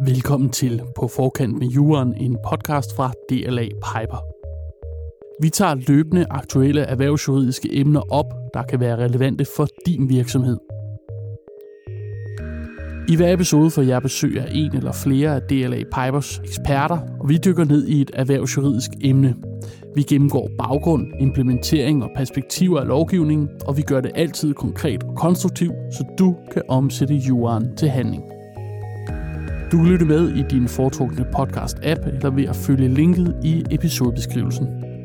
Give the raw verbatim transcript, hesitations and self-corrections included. Velkommen til På Forkant med Juren, en podcast fra D L A Piper. Vi tager løbende aktuelle erhvervsjuridiske emner op, der kan være relevante for din virksomhed. I hver episode får jeg besøg af en eller flere af D L A Pipers eksperter, og vi dykker ned i et erhvervsjuridisk emne. Vi gennemgår baggrund, implementering og perspektiver af lovgivningen, og vi gør det altid konkret og konstruktivt, så du kan omsætte juraen til handling. Du kan lytte med i din foretrukne podcast-app eller ved at følge linket i episodebeskrivelsen.